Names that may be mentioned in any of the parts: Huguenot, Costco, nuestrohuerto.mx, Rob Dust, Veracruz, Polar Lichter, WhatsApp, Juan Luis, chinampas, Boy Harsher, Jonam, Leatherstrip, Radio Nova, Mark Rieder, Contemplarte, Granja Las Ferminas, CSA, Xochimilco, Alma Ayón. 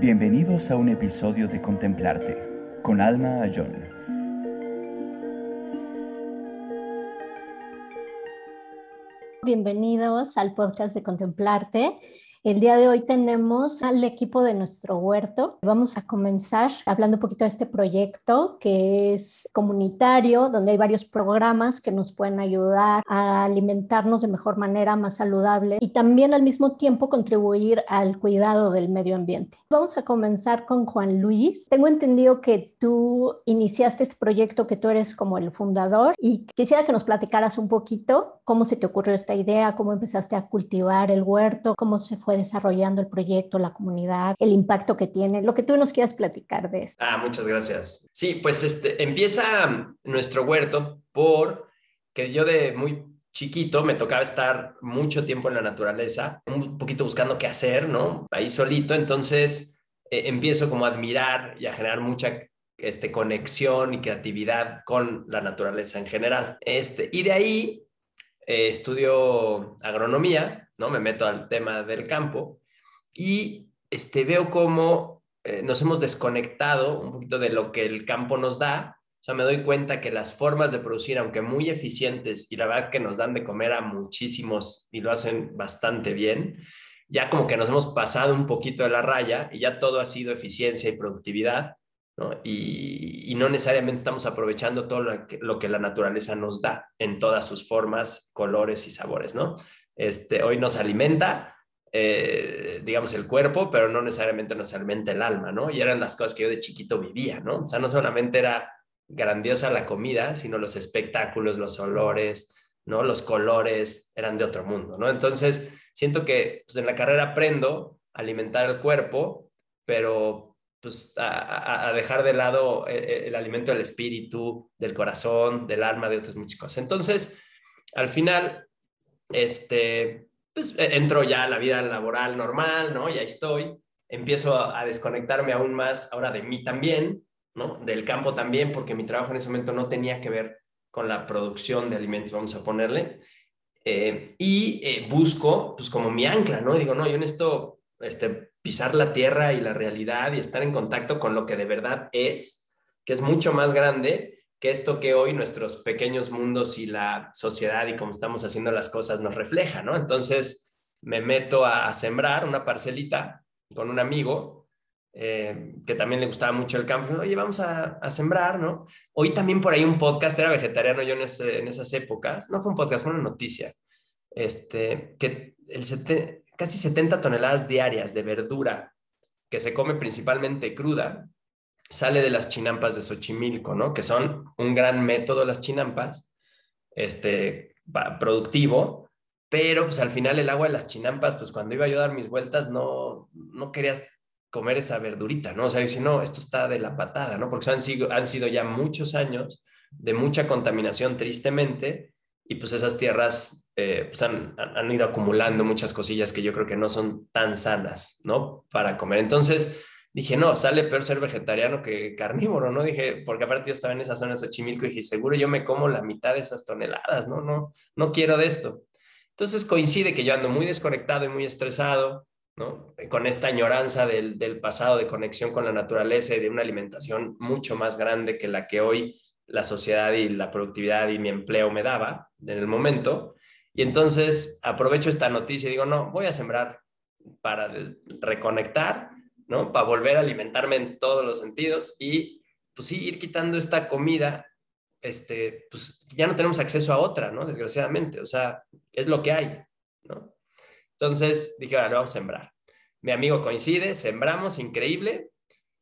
Bienvenidos a un episodio de Contemplarte, con Alma Ayón. Bienvenidos al podcast de Contemplarte. El día de hoy tenemos al equipo de Nuestro Huerto. Vamos a comenzar hablando un poquito de este proyecto que es comunitario, donde hay varios programas que nos pueden ayudar a alimentarnos de mejor manera, más saludable y también al mismo tiempo contribuir al cuidado del medio ambiente. Vamos a comenzar con Juan Luis. Tengo entendido que tú iniciaste este proyecto, que tú eres como el fundador, y quisiera que nos platicaras un poquito cómo se te ocurrió esta idea, cómo empezaste a cultivar el huerto, cómo se fue desarrollando el proyecto, la comunidad, el impacto que tiene, lo que tú nos quieras platicar de esto. Muchas gracias. Sí, pues empieza Nuestro Huerto porque yo de muy chiquito me tocaba estar mucho tiempo en la naturaleza, un poquito buscando qué hacer, ¿no? Ahí solito, entonces empiezo como a admirar y a generar mucha conexión y creatividad con la naturaleza en general. Y de ahí estudio agronomía, ¿no? Me meto al tema del campo y veo cómo nos hemos desconectado un poquito de lo que el campo nos da. O sea, me doy cuenta que las formas de producir, aunque muy eficientes, y la verdad que nos dan de comer a muchísimos y lo hacen bastante bien, ya como que nos hemos pasado un poquito de la raya y ya todo ha sido eficiencia y productividad, ¿no? Y no necesariamente estamos aprovechando todo lo que la naturaleza nos da en todas sus formas, colores y sabores, ¿no? Hoy nos alimenta, digamos, el cuerpo, pero no necesariamente nos alimenta el alma, ¿no? Y eran las cosas que yo de chiquito vivía, ¿no? O sea, no solamente era grandiosa la comida, sino los espectáculos, los olores, ¿no? Los colores eran de otro mundo, ¿no? Entonces, siento que pues, en la carrera aprendo a alimentar el cuerpo, pero pues, a dejar de lado el alimento del espíritu, del corazón, del alma, de otras muchas cosas. Entonces, al final... pues entro ya a la vida laboral normal, ¿no? Y ahí estoy, empiezo a desconectarme aún más ahora de mí también, ¿no? Del campo también, porque mi trabajo en ese momento no tenía que ver con la producción de alimentos, vamos a ponerle, y busco, pues como mi ancla, ¿no? Y digo, no, yo necesito pisar la tierra y la realidad y estar en contacto con lo que de verdad es, que es mucho más grande que esto que hoy nuestros pequeños mundos y la sociedad y cómo estamos haciendo las cosas nos refleja, ¿no? Entonces me meto a sembrar una parcelita con un amigo que también le gustaba mucho el campo. Oye, vamos a sembrar, ¿no? Hoy también por ahí un podcast, era vegetariano yo en esas épocas. No fue un podcast, fue una noticia. Que casi 70 toneladas diarias de verdura que se come principalmente cruda, sale de las chinampas de Xochimilco, ¿no? Que son un gran método las chinampas, productivo, pero pues al final el agua de las chinampas, pues cuando iba yo a dar mis vueltas, no querías comer esa verdurita, ¿no? O sea, si no, esto está de la patada, ¿no? Porque han sido ya muchos años de mucha contaminación, tristemente, y pues esas tierras pues han ido acumulando muchas cosillas que yo creo que no son tan sanas, ¿no? Para comer. Entonces... dije, no, sale peor ser vegetariano que carnívoro, ¿no? Dije, porque aparte yo estaba en esa zona de Xochimilco y dije, seguro yo me como la mitad de esas toneladas, ¿no? No quiero de esto. Entonces coincide que yo ando muy desconectado y muy estresado, ¿no? Con esta añoranza del pasado de conexión con la naturaleza y de una alimentación mucho más grande que la que hoy la sociedad y la productividad y mi empleo me daba en el momento. Y entonces aprovecho esta noticia y digo, no, voy a sembrar para reconectar, ¿no? Para volver a alimentarme en todos los sentidos y, pues sí, ir quitando esta comida, pues ya no tenemos acceso a otra, ¿no? Desgraciadamente, o sea, es lo que hay, ¿no? Entonces dije, ahora vamos a sembrar. Mi amigo coincide, sembramos, increíble,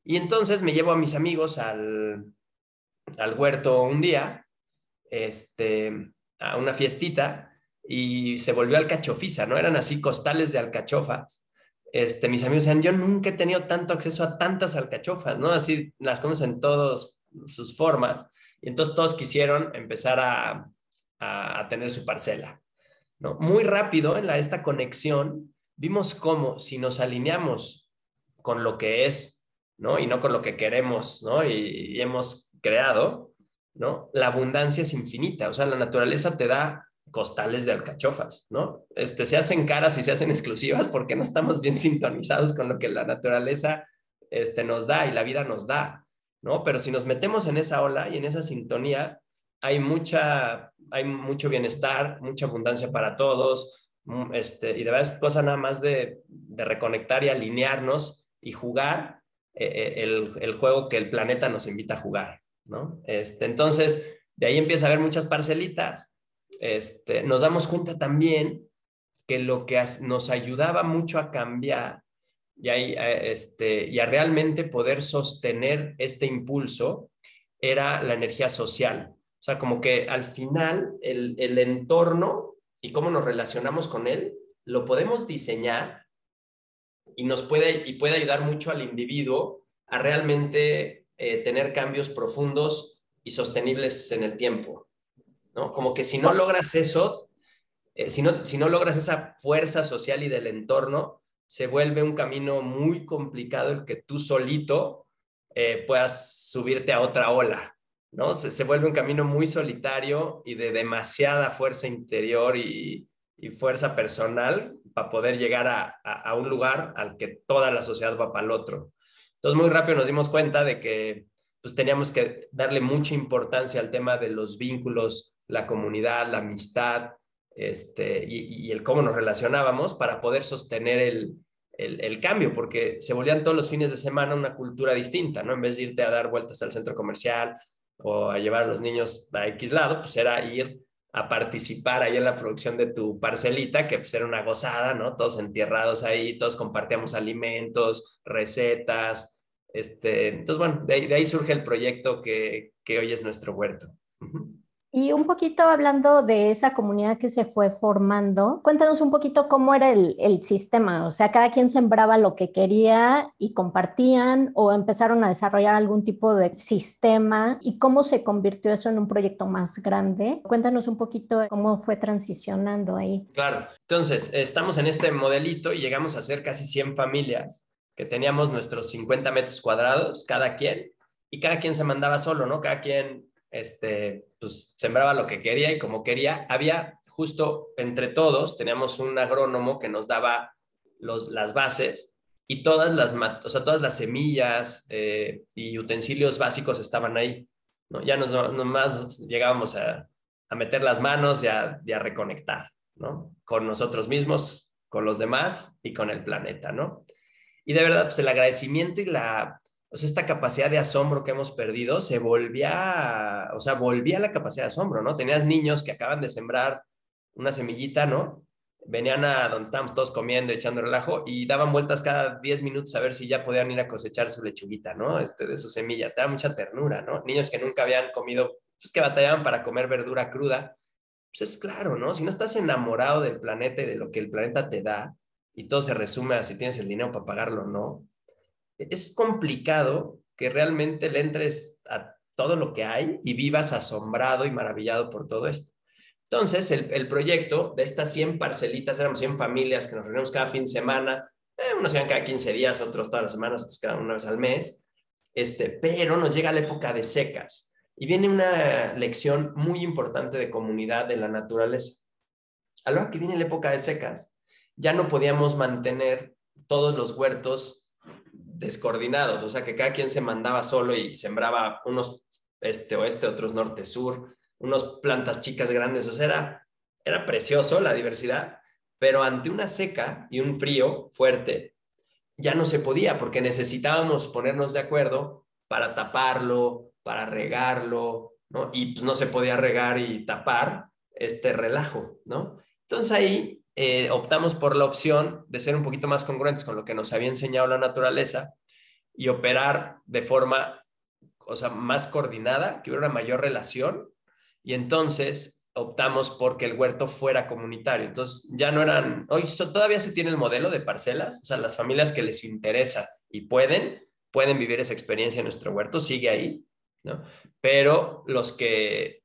y entonces me llevo a mis amigos al huerto un día, a una fiestita, y se volvió alcachofiza, ¿no? Eran así costales de alcachofas. Mis amigos decían, yo nunca he tenido tanto acceso a tantas alcachofas, ¿no? Así las comes en todas sus formas. Y entonces todos quisieron empezar a tener su parcela, ¿no? Muy rápido en esta conexión vimos cómo si nos alineamos con lo que es, ¿no? Y no con lo que queremos, ¿no? Y hemos creado, ¿no? La abundancia es infinita. O sea, la naturaleza te da... costales de alcachofas, ¿no? Se hacen caras y se hacen exclusivas porque no estamos bien sintonizados con lo que la naturaleza nos da y la vida nos da, ¿no? Pero si nos metemos en esa ola y en esa sintonía, hay mucho bienestar, mucha abundancia para todos, y de verdad es cosa nada más de reconectar y alinearnos y jugar el juego que el planeta nos invita a jugar, ¿no? Entonces, de ahí empieza a haber muchas parcelitas. Nos damos cuenta también que lo que nos ayudaba mucho a cambiar y a realmente poder sostener este impulso era la energía social. O sea, como que al final el entorno y cómo nos relacionamos con él lo podemos diseñar y puede ayudar mucho al individuo a realmente tener cambios profundos y sostenibles en el tiempo, ¿no? Como que si no logras eso, si no logras esa fuerza social y del entorno, se vuelve un camino muy complicado el que tú solito puedas subirte a otra ola, ¿no? Se vuelve un camino muy solitario y de demasiada fuerza interior y fuerza personal para poder llegar a un lugar al que toda la sociedad va para el otro. Entonces muy rápido nos dimos cuenta de que pues, teníamos que darle mucha importancia al tema de los vínculos, la comunidad, la amistad, y el cómo nos relacionábamos para poder sostener el cambio, porque se volvían todos los fines de semana una cultura distinta, ¿no? En vez de irte a dar vueltas al centro comercial o a llevar a los niños a X lado, pues era ir a participar ahí en la producción de tu parcelita, que pues era una gozada, ¿no? Todos entierrados ahí, todos compartíamos alimentos, recetas. Entonces, bueno, de ahí surge el proyecto que hoy es Nuestro Huerto. Y un poquito hablando de esa comunidad que se fue formando, cuéntanos un poquito cómo era el sistema, o sea, cada quien sembraba lo que quería y compartían o empezaron a desarrollar algún tipo de sistema y cómo se convirtió eso en un proyecto más grande. Cuéntanos un poquito cómo fue transicionando ahí. Claro, entonces estamos en este modelito y llegamos a ser casi 100 familias que teníamos nuestros 50 metros cuadrados cada quien y cada quien se mandaba solo, ¿no? Cada quien... pues sembraba lo que quería y como quería. Había justo entre todos, teníamos un agrónomo que nos daba las bases y todas las semillas y utensilios básicos estaban ahí, ¿no? Ya nomás llegábamos a meter las manos y a reconectar, ¿no? Con nosotros mismos, con los demás y con el planeta, ¿no? Y de verdad, pues el agradecimiento y esta capacidad de asombro que hemos perdido se volvía, o sea, volvía la capacidad de asombro, ¿no? Tenías niños que acaban de sembrar una semillita, ¿no? Venían a donde estábamos todos comiendo, echando relajo y daban vueltas cada 10 minutos a ver si ya podían ir a cosechar su lechuguita, ¿no? De su semilla. Te da mucha ternura, ¿no? Niños que nunca habían comido, pues que batallaban para comer verdura cruda. Pues es claro, ¿no? Si no estás enamorado del planeta y de lo que el planeta te da y todo se resume a si tienes el dinero para pagarlo o no, es complicado que realmente le entres a todo lo que hay y vivas asombrado y maravillado por todo esto. Entonces, el proyecto de estas 100 parcelitas, éramos 100 familias que nos reunimos cada fin de semana, unos iban cada 15 días, otros todas las semanas, otros cada una vez al mes, pero nos llega la época de secas y viene una lección muy importante de comunidad de la naturaleza. A la hora que viene la época de secas, ya no podíamos mantener todos los huertos descoordinados, o sea que cada quien se mandaba solo y sembraba unos oeste, otros norte, sur, unos plantas chicas, grandes, o sea, era precioso la diversidad, pero ante una seca y un frío fuerte, ya no se podía porque necesitábamos ponernos de acuerdo para taparlo, para regarlo, ¿no? Y pues no se podía regar y tapar este relajo, ¿no? Entonces ahí optamos por la opción de ser un poquito más congruentes con lo que nos había enseñado la naturaleza y operar de forma, o sea, más coordinada, que hubiera una mayor relación, y entonces optamos por que el huerto fuera comunitario. Entonces ya no eran, hoy todavía se tiene el modelo de parcelas, o sea, las familias que les interesa y pueden vivir esa experiencia en Nuestro Huerto, sigue ahí, ¿no? Pero los que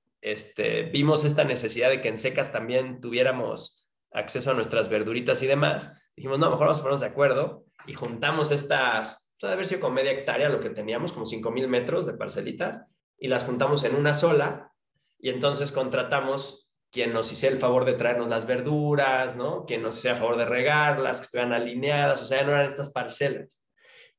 vimos esta necesidad de que en secas también tuviéramos acceso a nuestras verduritas y demás, dijimos, no, mejor vamos a ponernos de acuerdo y juntamos estas, debe haber sido con media hectárea lo que teníamos, como 5,000 metros de parcelitas, y las juntamos en una sola, y entonces contratamos quien nos hiciera el favor de traernos las verduras, ¿no? Quien nos hiciera el favor de regarlas, que estuvieran alineadas, o sea, ya no eran estas parcelas.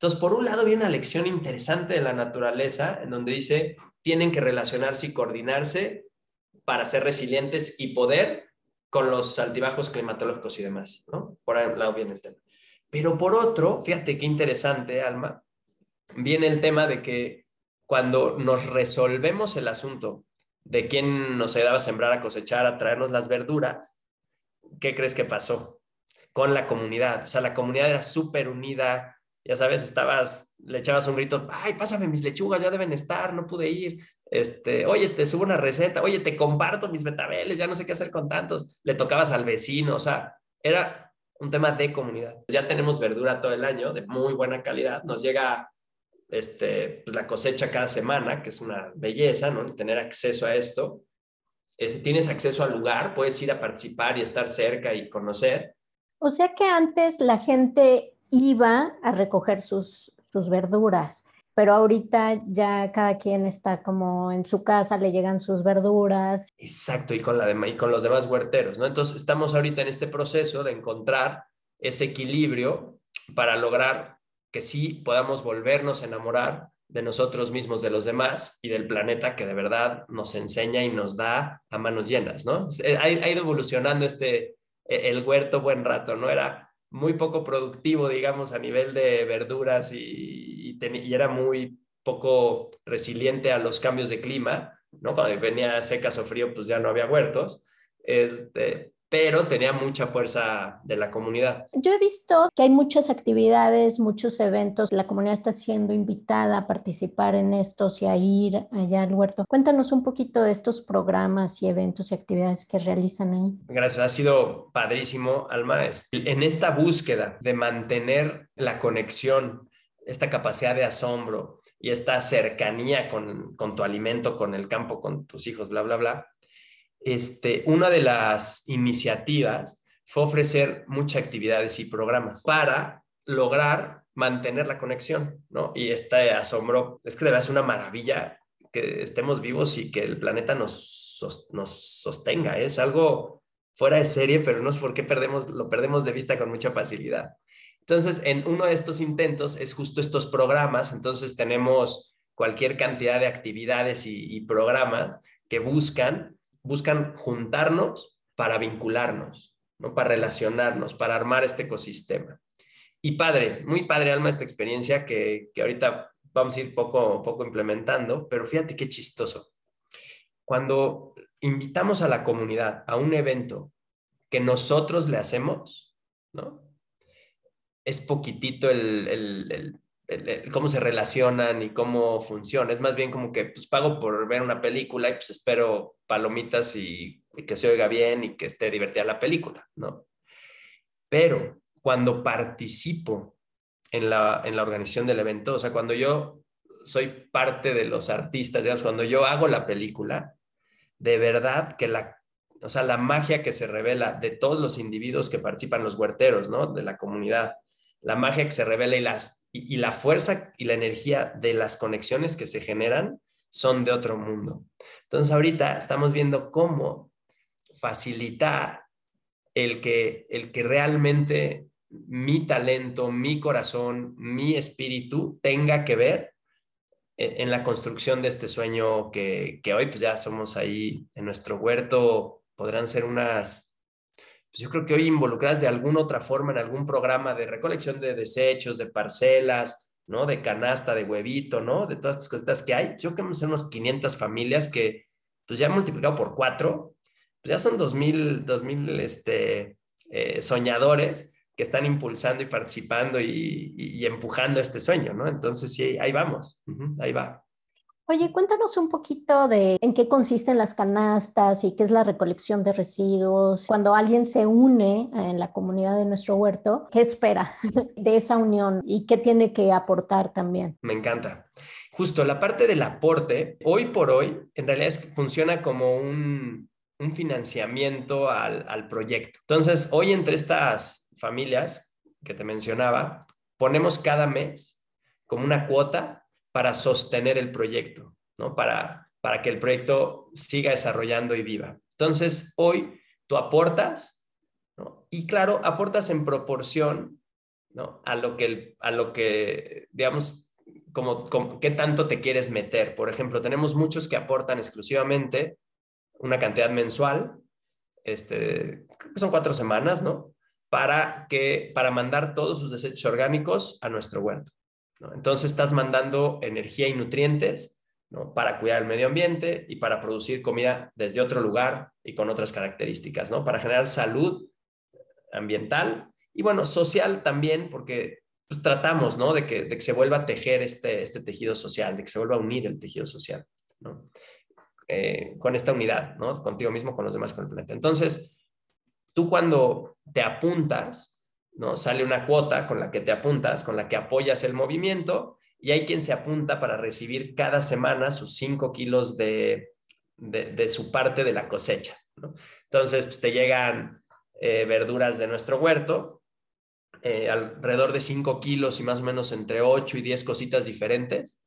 Entonces, por un lado, viene una lección interesante de la naturaleza, en donde dice, tienen que relacionarse y coordinarse para ser resilientes y poder con los altibajos climatológicos y demás, ¿no? Por ahí viene el tema. Pero por otro, fíjate qué interesante, Alma, viene el tema de que cuando nos resolvemos el asunto de quién nos ayudaba a sembrar, a cosechar, a traernos las verduras, ¿qué crees que pasó? Con la comunidad. O sea, la comunidad era súper unida, ya sabes, le echabas un grito, ay, pásame mis lechugas, ya deben estar, no pude ir, oye, te subo una receta, oye, te comparto mis betabeles, ya no sé qué hacer con tantos, le tocabas al vecino, o sea, era un tema de comunidad. Ya tenemos verdura todo el año, de muy buena calidad, nos llega pues la cosecha cada semana, que es una belleza, ¿no? Tener acceso a esto, tienes acceso al lugar, puedes ir a participar y estar cerca y conocer. O sea que antes la gente iba a recoger sus verduras, pero ahorita ya cada quien está como en su casa, le llegan sus verduras. Exacto, y con los demás huerteros, ¿no? Entonces estamos ahorita en este proceso de encontrar ese equilibrio para lograr que sí podamos volvernos a enamorar de nosotros mismos, de los demás y del planeta que de verdad nos enseña y nos da a manos llenas, ¿no? Ha ido evolucionando el huerto buen rato, ¿no? Era muy poco productivo, digamos, a nivel de verduras y era muy poco resiliente a los cambios de clima, ¿no? Cuando venía secas o frío, pues ya no había huertos, pero tenía mucha fuerza de la comunidad. Yo he visto que hay muchas actividades, muchos eventos, la comunidad está siendo invitada a participar en estos y a ir allá al huerto. Cuéntanos un poquito de estos programas y eventos y actividades que realizan ahí. Gracias, ha sido padrísimo, Alma. En esta búsqueda de mantener la conexión, esta capacidad de asombro y esta cercanía con tu alimento, con el campo, con tus hijos, bla, bla, bla, una de las iniciativas fue ofrecer muchas actividades y programas para lograr mantener la conexión, ¿no? Y este asombro, es que de verdad es una maravilla que estemos vivos y que el planeta nos sostenga, ¿eh? Es algo fuera de serie, pero no es porque lo perdemos de vista con mucha facilidad. Entonces, en uno de estos intentos es justo estos programas, entonces tenemos cualquier cantidad de actividades y programas que buscan juntarnos para vincularnos, ¿no? Para relacionarnos, para armar este ecosistema. Y padre, muy padre, Alma, esta experiencia que ahorita vamos a ir poco a poco implementando, pero fíjate qué chistoso. Cuando invitamos a la comunidad a un evento que nosotros le hacemos, ¿no? Es poquitito cómo se relacionan y cómo funciona. Es más bien como que pues, pago por ver una película y pues espero palomitas y que se oiga bien y que esté divertida la película, ¿no? Pero cuando participo en la organización del evento, o sea, cuando yo soy parte de los artistas, digamos, cuando yo hago la película, de verdad que la magia que se revela de todos los individuos que participan, los huerteros, ¿no? De la comunidad, la magia que se revela y la fuerza y la energía de las conexiones que se generan son de otro mundo. Entonces ahorita estamos viendo cómo facilitar el que realmente mi talento, mi corazón, mi espíritu tenga que ver en la construcción de este sueño que hoy pues ya somos ahí en nuestro huerto, podrán ser unas... Pues yo creo que hoy involucradas de alguna otra forma en algún programa de recolección de desechos, de parcelas, ¿no? De canasta, de huevito, ¿no? De todas estas cositas que hay. Yo creo que vamos a ser unos 500 familias que, pues ya multiplicado por 4, pues ya son 2,000 soñadores que están impulsando y participando y empujando este sueño, ¿no? Entonces sí, ahí vamos, ahí va. Oye, cuéntanos un poquito de en qué consisten las canastas y qué es la recolección de residuos. Cuando alguien se une en la comunidad de nuestro huerto, ¿qué espera de esa unión y qué tiene que aportar también? Me encanta. Justo la parte del aporte, hoy por hoy, en realidad funciona como un financiamiento al proyecto. Entonces, hoy entre estas familias que te mencionaba, ponemos cada mes como una cuota para sostener el proyecto, ¿no? Para que el proyecto siga desarrollando y viva. Entonces, hoy tú aportas, ¿no? Y claro, aportas en proporción ¿no? A lo que, digamos, como qué tanto te quieres meter. Por ejemplo, tenemos muchos que aportan exclusivamente una cantidad mensual, son 4 semanas, ¿no? Para mandar todos sus desechos orgánicos a nuestro huerto, ¿no? Entonces estás mandando energía y nutrientes, ¿no? Para cuidar el medio ambiente y para producir comida desde otro lugar y con otras características, ¿no? Para generar salud ambiental y, bueno, social también, porque pues, tratamos, ¿no? de que se vuelva a tejer este tejido social, de que se vuelva a unir el tejido social, ¿no? Con esta unidad, ¿no? Contigo mismo, con los demás, con el planeta. Entonces, tú cuando te apuntas, ¿no? Sale una cuota con la que te apuntas, con la que apoyas el movimiento, y hay quien se apunta para recibir cada semana sus 5 kilos de su parte de la cosecha, ¿no? Entonces, pues, te llegan verduras de nuestro huerto, alrededor de 5 kilos y más o menos entre 8 y 10 cositas diferentes.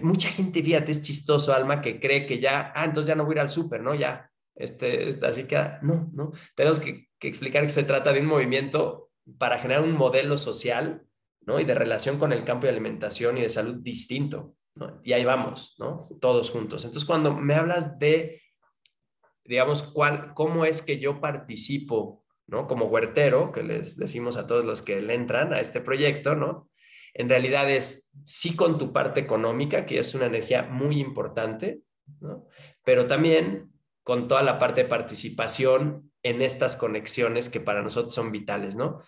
Mucha gente, fíjate, es chistoso, Alma, que cree que ya, entonces ya no voy a ir al súper, ¿no? Ya, así que, no. Tenemos que explicar que se trata de un movimiento para generar un modelo social, ¿no? Y de relación con el campo de alimentación y de salud distinto, ¿no? Y ahí vamos, ¿no? Todos juntos. Entonces, cuando me hablas de, digamos, cómo es que yo participo, ¿no? Como huertero, que les decimos a todos los que le entran a este proyecto, ¿no? En realidad es sí con tu parte económica, que es una energía muy importante, ¿no? Pero también con toda la parte de participación en estas conexiones que para nosotros son vitales, ¿no?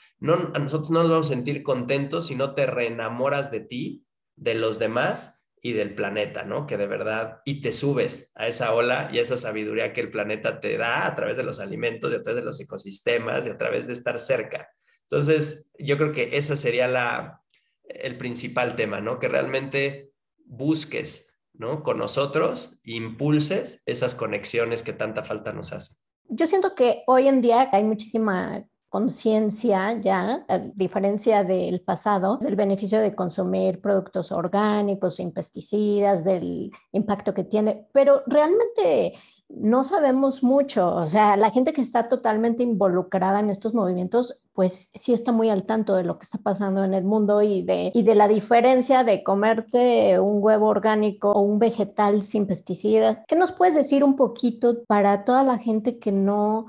A nosotros no nos vamos a sentir contentos si no te reenamoras de ti, de los demás y del planeta, ¿no? Que de verdad, y te subes a esa ola y a esa sabiduría que el planeta te da a través de los alimentos y a través de los ecosistemas y a través de estar cerca. Entonces, yo creo que esa sería el principal tema, ¿no? Que realmente busques, ¿no? Con nosotros, impulses esas conexiones que tanta falta nos hacen. Yo siento que hoy en día hay muchísima conciencia ya, a diferencia del pasado, del beneficio de consumir productos orgánicos sin pesticidas, del impacto que tiene, pero realmente no sabemos mucho. O sea, la gente que está totalmente involucrada en estos movimientos, pues sí está muy al tanto de lo que está pasando en el mundo y de la diferencia de comerte un huevo orgánico o un vegetal sin pesticidas. ¿Qué nos puedes decir un poquito para toda la gente que no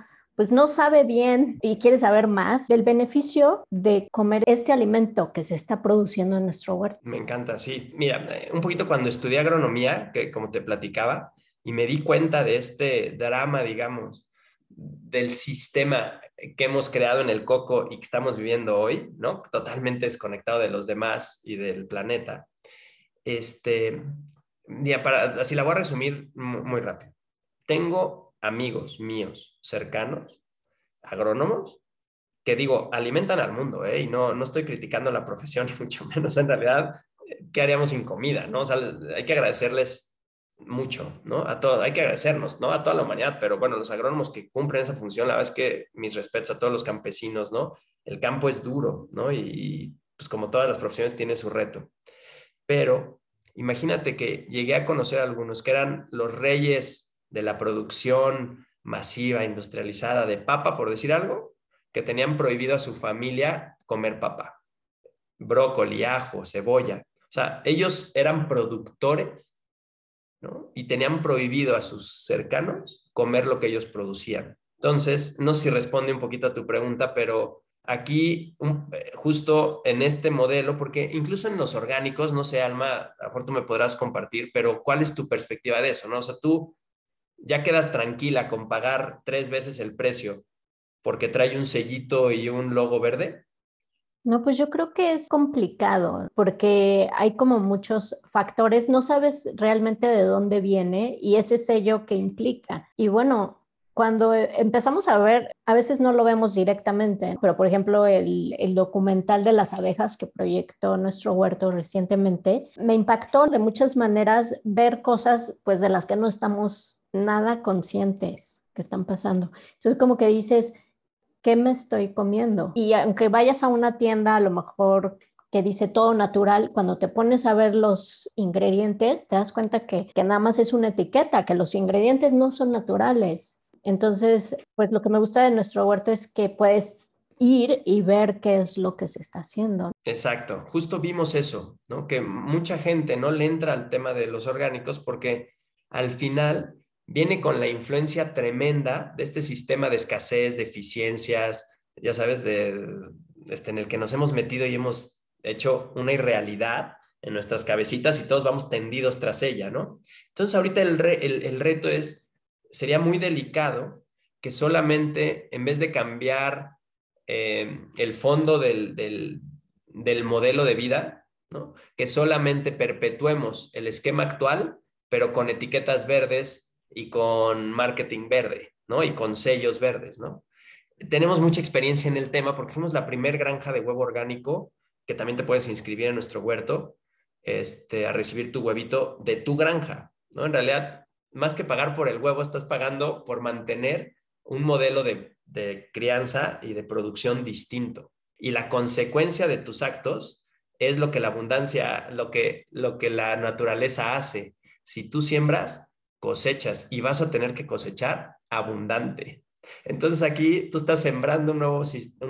sabe bien y quiere saber más del beneficio de comer este alimento que se está produciendo en nuestro huerto? Me encanta, sí. Mira, un poquito cuando estudié agronomía, que como te platicaba, y me di cuenta de este drama, digamos, del sistema que hemos creado en el coco y que estamos viviendo hoy, ¿no? Totalmente desconectado de los demás y del planeta. Así la voy a resumir muy rápido. Tengo amigos míos cercanos, agrónomos, que digo, alimentan al mundo, ¿eh? Y no estoy criticando la profesión, mucho menos. En realidad, ¿qué haríamos sin comida, no? O sea, hay que agradecerles mucho, ¿no? A todos, hay que agradecernos, ¿no? A toda la humanidad, pero bueno, los agrónomos que cumplen esa función, la verdad es que mis respetos a todos los campesinos, ¿no? El campo es duro, ¿no? Y pues como todas las profesiones tiene su reto. Pero imagínate que llegué a conocer a algunos que eran los reyes de la producción masiva, industrializada de papa, por decir algo, que tenían prohibido a su familia comer papa, brócoli, ajo, cebolla. O sea, ellos eran productores, ¿no? Y tenían prohibido a sus cercanos comer lo que ellos producían. Entonces, no sé si responde un poquito a tu pregunta, pero aquí, justo en este modelo, porque incluso en los orgánicos, no sé, Alma, a lo mejor tú me podrás compartir, pero ¿cuál es tu perspectiva de eso, no? O sea, tú ya quedas tranquila con pagar 3 veces el precio porque trae un sellito y un logo verde. No, pues yo creo que es complicado porque hay como muchos factores, no sabes realmente de dónde viene y ese sello que implica. Y bueno, cuando empezamos a ver, a veces no lo vemos directamente, pero por ejemplo el documental de las abejas que proyectó nuestro huerto recientemente, me impactó de muchas maneras ver cosas pues de las que no estamos nada conscientes que están pasando. Entonces como que dices, ¿qué me estoy comiendo? Y aunque vayas a una tienda, a lo mejor que dice todo natural, cuando te pones a ver los ingredientes, te das cuenta que nada más es una etiqueta, que los ingredientes no son naturales. Entonces, pues lo que me gusta de nuestro huerto es que puedes ir y ver qué es lo que se está haciendo. Exacto, justo vimos eso, ¿no? Que mucha gente no le entra al tema de los orgánicos porque al final viene con la influencia tremenda de este sistema de escasez, de eficiencias, ya sabes, en el que nos hemos metido y hemos hecho una irrealidad en nuestras cabecitas y todos vamos tendidos tras ella, ¿no? Entonces ahorita el reto sería muy delicado que solamente en vez de cambiar el fondo del modelo de vida, ¿no? Que solamente perpetuemos el esquema actual, pero con etiquetas verdes y con marketing verde, ¿no? Y con sellos verdes, ¿no? Tenemos mucha experiencia en el tema porque fuimos la primer granja de huevo orgánico, que también te puedes inscribir en nuestro huerto a recibir tu huevito de tu granja, ¿no? En realidad, más que pagar por el huevo, estás pagando por mantener un modelo de crianza y de producción distinto. Y la consecuencia de tus actos es lo que la abundancia, lo que la naturaleza hace. Si tú siembras, cosechas y vas a tener que cosechar abundante. Entonces aquí tú estás sembrando un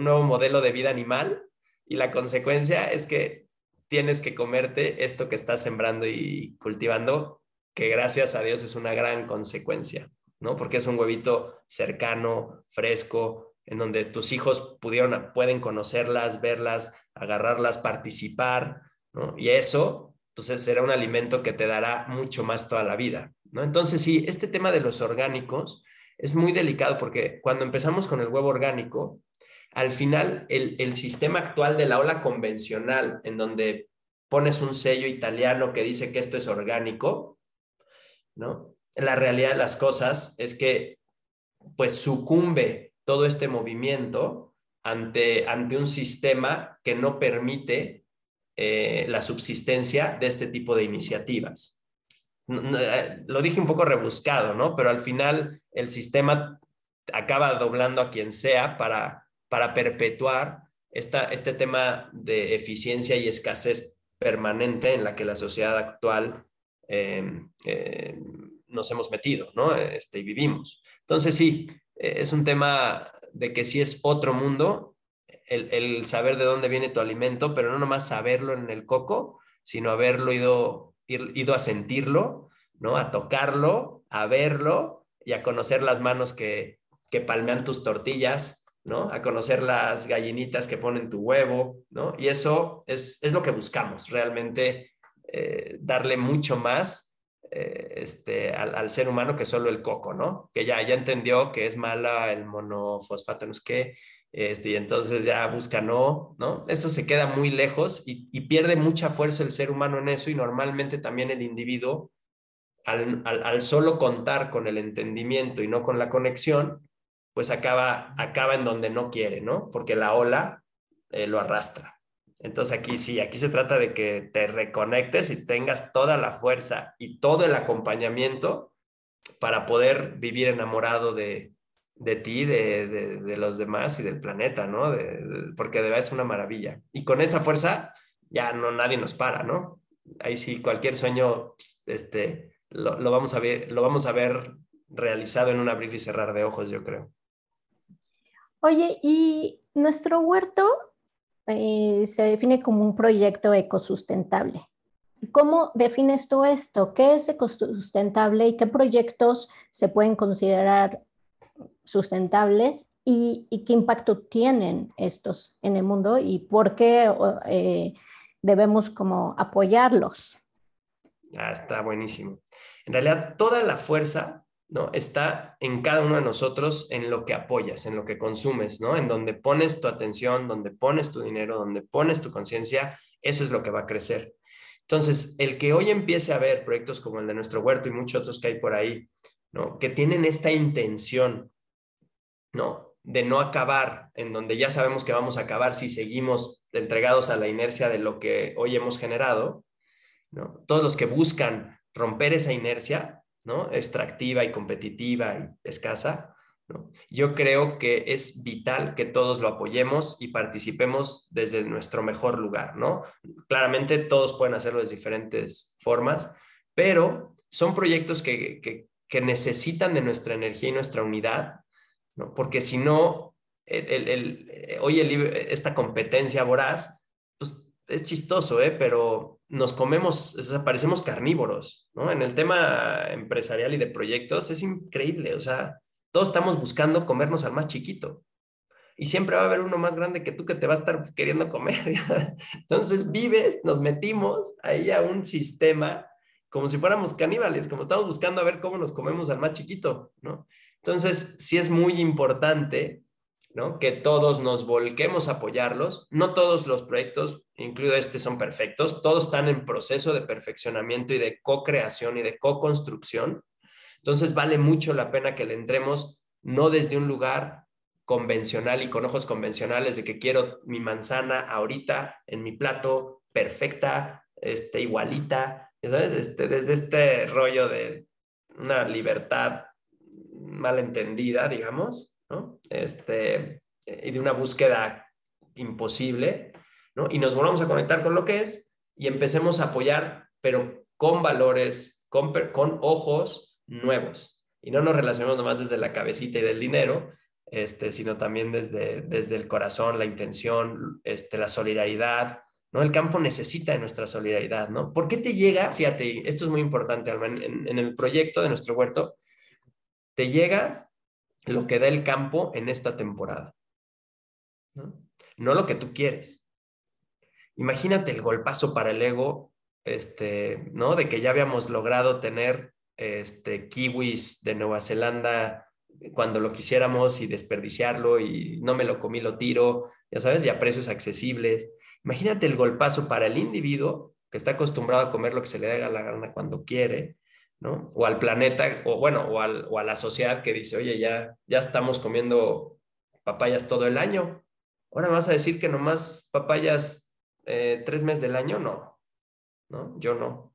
nuevo modelo de vida animal y la consecuencia es que tienes que comerte esto que estás sembrando y cultivando, que gracias a Dios es una gran consecuencia, ¿no? Porque es un huevito cercano, fresco, en donde tus hijos pueden conocerlas, verlas, agarrarlas, participar, ¿no? Y eso, pues, será un alimento que te dará mucho más toda la vida, ¿no? Entonces, sí, este tema de los orgánicos es muy delicado porque cuando empezamos con el huevo orgánico, al final el sistema actual de la ola convencional, en donde pones un sello italiano que dice que esto es orgánico, ¿no? La realidad de las cosas es que pues sucumbe todo este movimiento ante un sistema que no permite la subsistencia de este tipo de iniciativas. Lo dije un poco rebuscado, ¿no? Pero al final el sistema acaba doblando a quien sea para perpetuar este tema de eficiencia y escasez permanente en la que la sociedad actual nos hemos metido, ¿no? Y vivimos. Entonces sí, es un tema de que sí es otro mundo el saber de dónde viene tu alimento, pero no nomás saberlo en el coco, sino haberlo ido a sentirlo, ¿no? A tocarlo, a verlo y a conocer las manos que palmean tus tortillas, ¿no? A conocer las gallinitas que ponen tu huevo, ¿no? Y eso es lo que buscamos, realmente darle mucho más al ser humano que solo el coco, ¿no? Que ya entendió que es mala el monofosfato, no es que, y entonces ya busca no, ¿no? Eso se queda muy lejos y pierde mucha fuerza el ser humano en eso y normalmente también el individuo, al solo contar con el entendimiento y no con la conexión, pues acaba en donde no quiere, ¿no? Porque la ola lo arrastra. Entonces aquí sí, aquí se trata de que te reconectes y tengas toda la fuerza y todo el acompañamiento para poder vivir enamorado de ti, de los demás y del planeta, ¿no? Porque de verdad es una maravilla. Y con esa fuerza ya nadie nos para, ¿no? Ahí sí cualquier sueño lo vamos a ver realizado en un abrir y cerrar de ojos, yo creo. Oye, ¿y nuestro huerto? Se define como un proyecto ecosustentable. ¿Cómo defines tú esto? ¿Qué es ecosustentable y qué proyectos se pueden considerar sustentables y qué impacto tienen estos en el mundo y por qué debemos como apoyarlos? Ah, está buenísimo. En realidad toda la fuerza, ¿no? Está en cada uno de nosotros, en lo que apoyas, en lo que consumes, ¿no? En donde pones tu atención, donde pones tu dinero, donde pones tu conciencia, eso es lo que va a crecer. Entonces, el que hoy empiece a ver proyectos como el de nuestro huerto y muchos otros que hay por ahí, ¿no? Que tienen esta intención, ¿no? De no acabar, en donde ya sabemos que vamos a acabar si seguimos entregados a la inercia de lo que hoy hemos generado, ¿no? Todos los que buscan romper esa inercia, ¿no? Extractiva y competitiva y escasa, ¿no? Yo creo que es vital que todos lo apoyemos y participemos desde nuestro mejor lugar, ¿no? Claramente todos pueden hacerlo de diferentes formas, pero son proyectos que necesitan de nuestra energía y nuestra unidad, ¿no? Porque si no, esta competencia voraz, pues es chistoso, pero nos comemos, o sea, parecemos carnívoros, ¿no? En el tema empresarial y de proyectos es increíble, o sea, todos estamos buscando comernos al más chiquito. Y siempre va a haber uno más grande que tú que te va a estar queriendo comer. Entonces vives, nos metimos ahí a un sistema como si fuéramos caníbales, como estamos buscando a ver cómo nos comemos al más chiquito, ¿no? Entonces sí es muy importante, ¿no?, que todos nos volquemos a apoyarlos. No todos los proyectos, incluido este, son perfectos. Todos están en proceso de perfeccionamiento y de co-creación y de co-construcción. Entonces vale mucho la pena que le entremos no desde un lugar convencional y con ojos convencionales de que quiero mi manzana ahorita en mi plato perfecta, igualita, ¿sabes? Desde este rollo de una libertad malentendida, digamos, ¿no? Y de una búsqueda imposible, ¿no? Y nos volvamos a conectar con lo que es y empecemos a apoyar, pero con valores, con ojos nuevos. Y no nos relacionemos nomás desde la cabecita y del dinero, sino también desde el corazón, la intención, la solidaridad, ¿no? El campo necesita de nuestra solidaridad, ¿no? ¿Por qué te llega? Fíjate, esto es muy importante, Alma, en el proyecto de nuestro huerto, te llega lo que da el campo en esta temporada, ¿no? No lo que tú quieres. Imagínate el golpazo para el ego, ¿no? De que ya habíamos logrado tener kiwis de Nueva Zelanda cuando lo quisiéramos y desperdiciarlo y no me lo comí, lo tiro, ya sabes, y a precios accesibles. Imagínate el golpazo para el individuo que está acostumbrado a comer lo que se le da la gana cuando quiere, ¿no? O al planeta, o a la sociedad que dice, oye, ya estamos comiendo papayas todo el año. Ahora me vas a decir que nomás papayas 3 meses del año, no, yo no,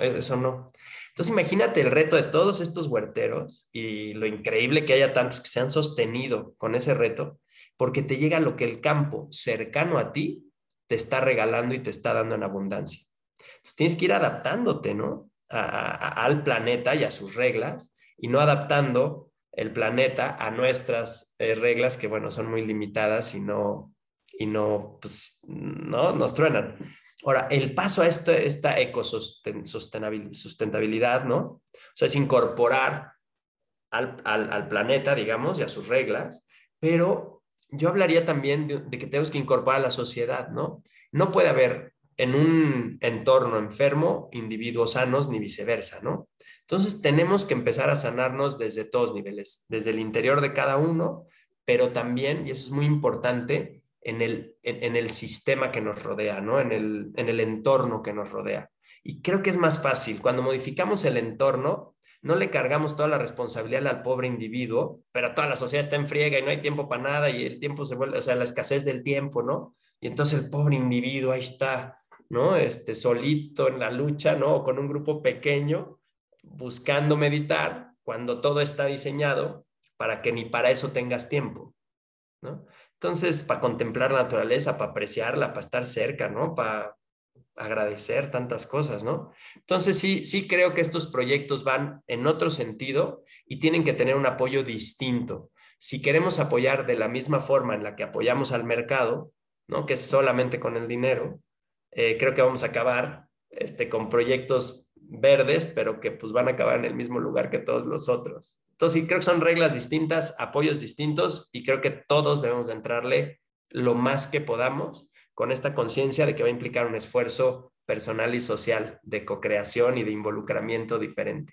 eso no. Entonces imagínate el reto de todos estos huerteros y lo increíble que haya tantos que se han sostenido con ese reto, porque te llega lo que el campo cercano a ti te está regalando y te está dando en abundancia. Entonces tienes que ir adaptándote, ¿no?, al planeta y a sus reglas, y no adaptando el planeta a nuestras reglas que, bueno, son muy limitadas y no nos truenan. Ahora, el paso a esta ecosustentabilidad, ¿no? O sea, es incorporar al planeta, digamos, y a sus reglas, pero yo hablaría también de que tenemos que incorporar a la sociedad, ¿no? No puede haber en un entorno enfermo individuos sanos ni viceversa, ¿no? Entonces tenemos que empezar a sanarnos desde todos niveles, desde el interior de cada uno, pero también, y eso es muy importante, en el sistema que nos rodea, ¿no? En el entorno que nos rodea. Y creo que es más fácil. Cuando modificamos el entorno, no le cargamos toda la responsabilidad al pobre individuo, pero toda la sociedad está en friega y no hay tiempo para nada y el tiempo se vuelve, o sea, la escasez del tiempo, ¿no? Y entonces el pobre individuo ahí está, ¿no? Solito en la lucha, ¿no? O con un grupo pequeño buscando meditar cuando todo está diseñado para que ni para eso tengas tiempo, ¿no? Entonces, para contemplar la naturaleza, para apreciarla, para estar cerca, ¿no? Para agradecer tantas cosas, ¿no? Entonces, sí creo que estos proyectos van en otro sentido y tienen que tener un apoyo distinto. Si queremos apoyar de la misma forma en la que apoyamos al mercado, ¿no?, que es solamente con el dinero, creo que vamos a acabar con proyectos verdes, pero que pues van a acabar en el mismo lugar que todos los otros. Entonces, sí, creo que son reglas distintas, apoyos distintos, y creo que todos debemos entrarle lo más que podamos con esta conciencia de que va a implicar un esfuerzo personal y social de co-creación y de involucramiento diferente.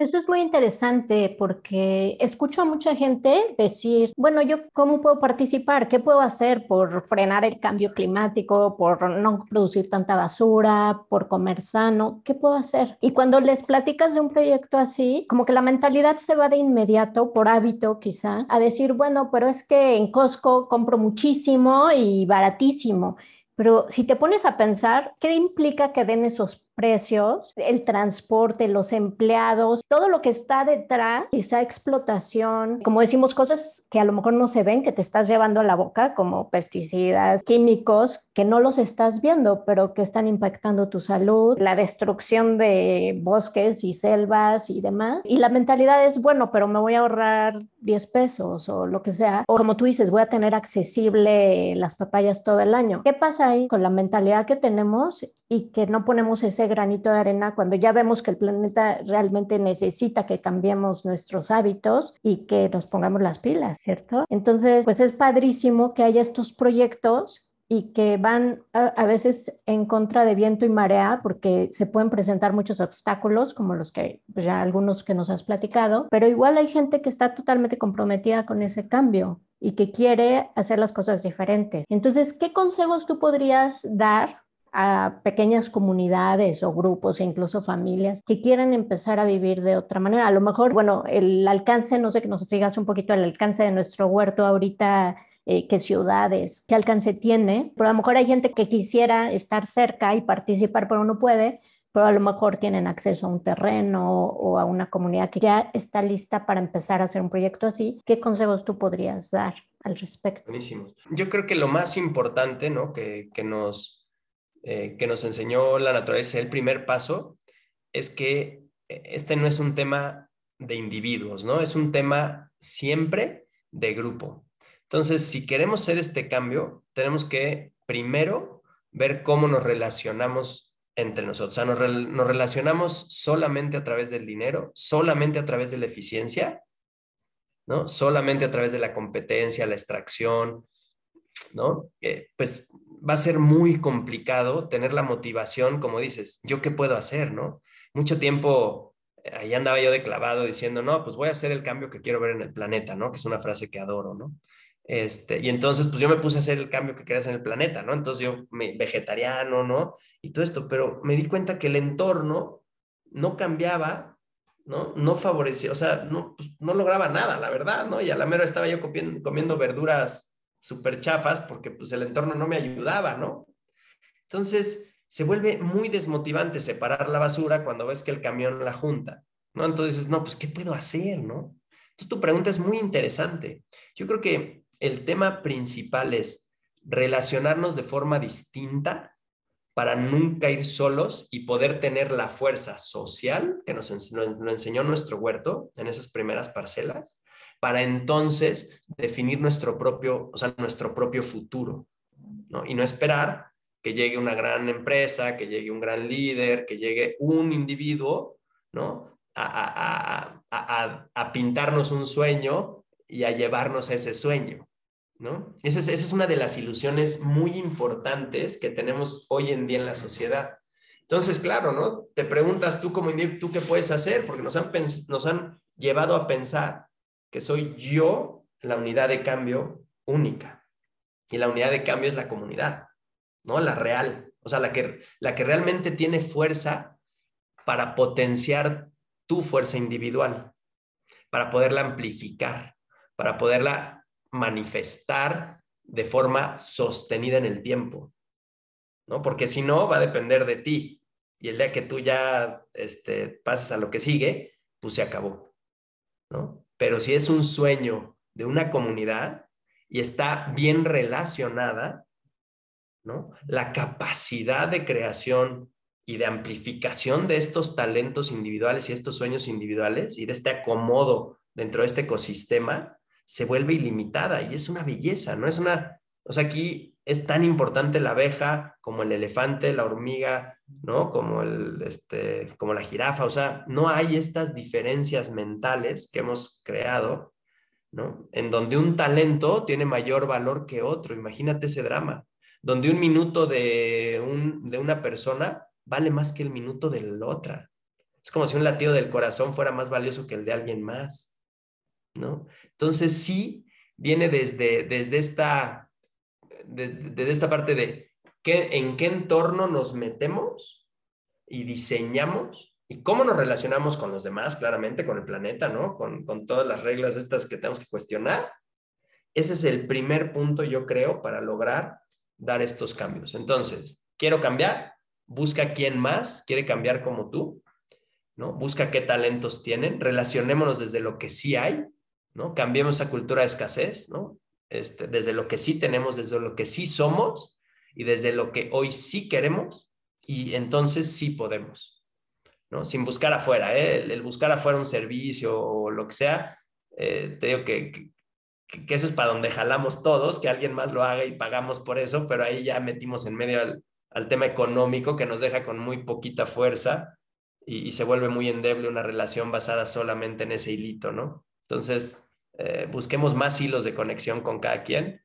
Eso es muy interesante porque escucho a mucha gente decir, bueno, ¿yo cómo puedo participar? ¿Qué puedo hacer por frenar el cambio climático, por no producir tanta basura, por comer sano? ¿Qué puedo hacer? Y cuando les platicas de un proyecto así, como que la mentalidad se va de inmediato, por hábito quizá, a decir, bueno, pero es que en Costco compro muchísimo y baratísimo. Pero si te pones a pensar, ¿qué implica que den esos precios? El transporte, los empleados, todo lo que está detrás, quizá explotación, como decimos, cosas que a lo mejor no se ven, que te estás llevando a la boca, como pesticidas, químicos, que no los estás viendo, pero que están impactando tu salud, la destrucción de bosques y selvas y demás. Y la mentalidad es, bueno, pero me voy a ahorrar $10 o lo que sea, o como tú dices, voy a tener accesible las papayas todo el año. ¿Qué pasa ahí con la mentalidad que tenemos y que no ponemos ese granito de arena cuando ya vemos que el planeta realmente necesita que cambiemos nuestros hábitos y que nos pongamos las pilas, ¿cierto? Entonces, pues es padrísimo que haya estos proyectos y que van a veces en contra de viento y marea, porque se pueden presentar muchos obstáculos, como los que pues ya algunos que nos has platicado, pero igual hay gente que está totalmente comprometida con ese cambio y que quiere hacer las cosas diferentes. Entonces, ¿qué consejos tú podrías dar a pequeñas comunidades o grupos e incluso familias que quieran empezar a vivir de otra manera? A lo mejor, bueno, el alcance, no sé, que nos digas un poquito el alcance de nuestro huerto ahorita, qué ciudades, qué alcance tiene. Pero a lo mejor hay gente que quisiera estar cerca y participar, pero no puede, pero a lo mejor tienen acceso a un terreno o a una comunidad que ya está lista para empezar a hacer un proyecto así. ¿Qué consejos tú podrías dar al respecto? Buenísimo. Yo creo que lo más importante, ¿no?, que nos enseñó la naturaleza, el primer paso, es que este no es un tema de individuos, ¿no? Es un tema siempre de grupo. Entonces, si queremos hacer este cambio, tenemos que primero ver cómo nos relacionamos entre nosotros. O sea, nos relacionamos solamente a través del dinero, solamente a través de la eficiencia, ¿no? Solamente a través de la competencia, la extracción, ¿no? Pues va a ser muy complicado tener la motivación, como dices, ¿yo qué puedo hacer, no? Mucho tiempo, ahí andaba yo de clavado diciendo, no, pues voy a hacer el cambio que quiero ver en el planeta, ¿no? Que es una frase que adoro, ¿no? Y entonces, pues yo me puse a hacer el cambio que querías en el planeta, ¿no? Entonces yo, vegetariano, ¿no? Y todo esto, pero me di cuenta que el entorno no cambiaba, ¿no? No favorecía, o sea, no, pues, no lograba nada, la verdad, ¿no? Y a la mera estaba yo comiendo verduras súper chafas porque, pues, el entorno no me ayudaba, ¿no? Entonces, se vuelve muy desmotivante separar la basura cuando ves que el camión la junta, ¿no? Entonces dices, no, pues, ¿qué puedo hacer, no? Entonces, tu pregunta es muy interesante. Yo creo que el tema principal es relacionarnos de forma distinta para nunca ir solos y poder tener la fuerza social que nos enseñó nuestro huerto en esas primeras parcelas, para entonces definir nuestro propio futuro, ¿no? Y no esperar que llegue una gran empresa, que llegue un gran líder, que llegue un individuo, ¿no? A pintarnos un sueño y a llevarnos a ese sueño, ¿no? Esa es una de las ilusiones muy importantes que tenemos hoy en día en la sociedad. Entonces, claro, ¿no? Te preguntas tú como individuo, ¿tú qué puedes hacer? Porque nos han llevado a pensar que soy yo la unidad de cambio única. Y la unidad de cambio es la comunidad, ¿no? La real. O sea, la que realmente tiene fuerza para potenciar tu fuerza individual, para poderla amplificar, para poderla manifestar de forma sostenida en el tiempo, ¿no? Porque si no, va a depender de ti. Y el día que tú ya pases a lo que sigue, pues se acabó, ¿no? Pero si es un sueño de una comunidad y está bien relacionada, ¿no?, la capacidad de creación y de amplificación de estos talentos individuales y estos sueños individuales y de este acomodo dentro de este ecosistema se vuelve ilimitada y es una belleza, ¿no? O sea, aquí es tan importante la abeja como el elefante, la hormiga, ¿no? Como la jirafa. O sea, no hay estas diferencias mentales que hemos creado, ¿no?, en donde un talento tiene mayor valor que otro. Imagínate ese drama, donde un minuto de una persona vale más que el minuto de la otra. Es como si un latido del corazón fuera más valioso que el de alguien más, ¿no? Entonces sí viene desde esta parte de en qué entorno nos metemos y diseñamos y cómo nos relacionamos con los demás, claramente con el planeta, ¿no? Con todas las reglas estas que tenemos que cuestionar. Ese es el primer punto, yo creo, para lograr dar estos cambios. Entonces, quiero cambiar. Busca quién más quiere cambiar como tú, ¿no? Busca qué talentos tienen, relacionémonos desde lo que sí hay, ¿no? Cambiemos esa cultura de escasez, ¿no? Desde lo que sí tenemos, desde lo que sí somos y desde lo que hoy sí queremos, y entonces sí podemos, ¿no? Sin buscar afuera, ¿eh? El buscar afuera un servicio o lo que sea, te digo que eso es para donde jalamos todos, que alguien más lo haga y pagamos por eso, pero ahí ya metimos en medio al tema económico, que nos deja con muy poquita fuerza y se vuelve muy endeble una relación basada solamente en ese hilito, ¿no? Entonces, busquemos más hilos de conexión con cada quien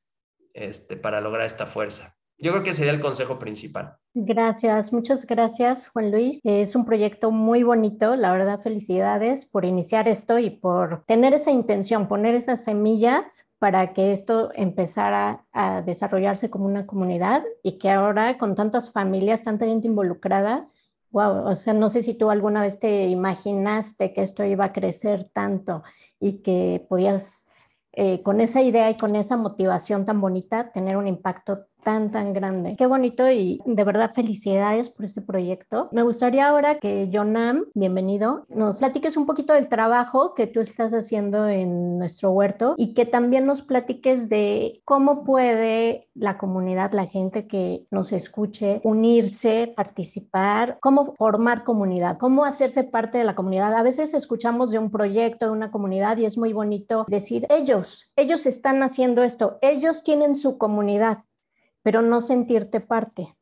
para lograr esta fuerza. Yo creo que sería el consejo principal. Gracias, muchas gracias, Juan Luis. Es un proyecto muy bonito, la verdad, felicidades por iniciar esto y por tener esa intención, poner esas semillas para que esto empezara a desarrollarse como una comunidad y que ahora con tantas familias, tanta gente involucrada, wow, o sea, no sé si tú alguna vez te imaginaste que esto iba a crecer tanto y que podías, con esa idea y con esa motivación tan bonita, tener un impacto tan grande. Qué bonito y de verdad felicidades por este proyecto. Me gustaría ahora que Jonam, bienvenido, nos platiques un poquito del trabajo que tú estás haciendo en nuestro huerto y que también nos platiques de cómo puede la comunidad, la gente que nos escuche, unirse, participar, cómo formar comunidad, cómo hacerse parte de la comunidad. A veces escuchamos de un proyecto, de una comunidad y es muy bonito decir ellos están haciendo esto, ellos tienen su comunidad, pero no sentirte parte.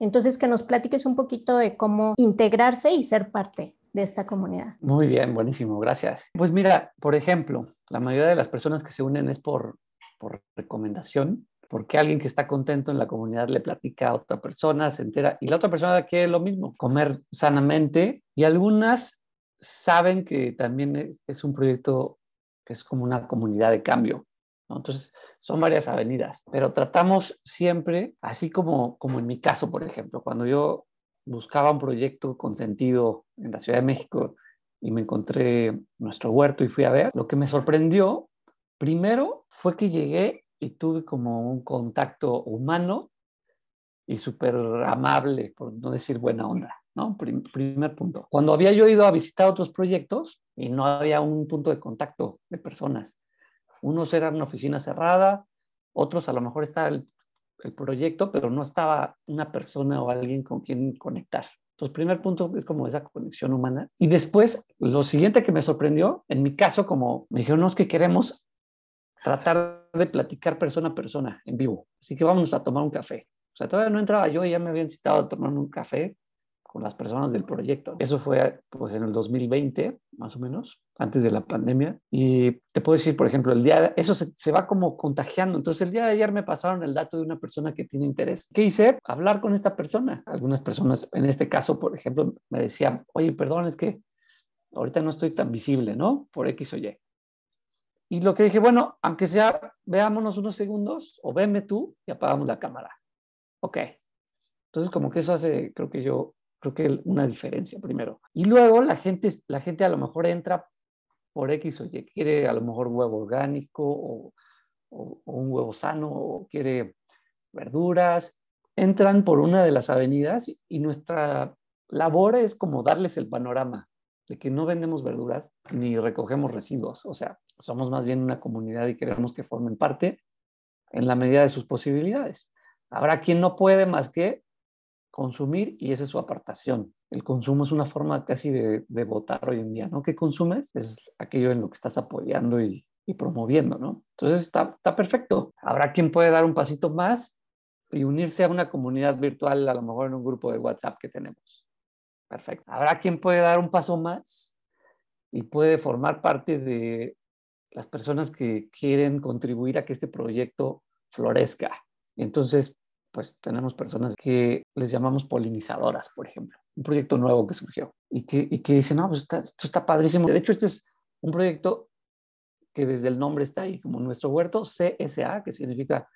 Entonces, que nos platiques un poquito de cómo integrarse y ser parte de esta comunidad. Muy bien, buenísimo, gracias. Pues mira, por ejemplo, la mayoría de las personas que se unen es por recomendación, porque alguien que está contento en la comunidad le platica a otra persona, se entera, y la otra persona quiere lo mismo, comer sanamente, y algunas saben que también es un proyecto que es como una comunidad de cambio, ¿no? Entonces, son varias avenidas, pero tratamos siempre, así como en mi caso, por ejemplo, cuando yo buscaba un proyecto con sentido en la Ciudad de México y me encontré nuestro huerto y fui a ver, lo que me sorprendió primero fue que llegué y tuve como un contacto humano y súper amable, por no decir buena onda, ¿no? Primer punto. Cuando había yo ido a visitar otros proyectos y no había un punto de contacto de personas. Unos eran una oficina cerrada, otros a lo mejor estaba el proyecto, pero no estaba una persona o alguien con quien conectar. Entonces, primer punto es como esa conexión humana. Y después, lo siguiente que me sorprendió, en mi caso, como me dijeron, no, es que queremos tratar de platicar persona a persona en vivo. Así que vámonos a tomar un café. O sea, todavía no entraba yo y ya me habían citado a tomar un café con las personas del proyecto. Eso fue pues en el 2020, más o menos, antes de la pandemia. Y te puedo decir, por ejemplo, el día de, eso se va como contagiando. Entonces, el día de ayer me pasaron el dato de una persona que tiene interés. ¿Qué hice? Hablar con esta persona. Algunas personas, en este caso, por ejemplo, me decían, oye, perdón, es que ahorita no estoy tan visible, ¿no? Por X o Y. Y lo que dije, bueno, aunque sea, veámonos unos segundos, o veme tú, y apagamos la cámara. Ok. Entonces, como que eso hace, creo que una diferencia primero. Y luego la gente a lo mejor entra por X o Y, quiere a lo mejor huevo orgánico o un huevo sano, o quiere verduras. Entran por una de las avenidas y nuestra labor es como darles el panorama de que no vendemos verduras ni recogemos residuos. O sea, somos más bien una comunidad y queremos que formen parte en la medida de sus posibilidades. Habrá quien no puede más que consumir, y esa es su apartación. El consumo es una forma casi de votar hoy en día, ¿no? ¿Qué consumes? Es aquello en lo que estás apoyando y promoviendo, ¿no? Entonces está perfecto. Habrá quien puede dar un pasito más y unirse a una comunidad virtual, a lo mejor en un grupo de WhatsApp que tenemos. Perfecto. Habrá quien puede dar un paso más y puede formar parte de las personas que quieren contribuir a que este proyecto florezca. Y entonces, pues tenemos personas que les llamamos polinizadoras, por ejemplo. Un proyecto nuevo que surgió y que dicen, no, pues esto está padrísimo. De hecho, este es un proyecto que desde el nombre está ahí, como nuestro huerto, CSA, que significa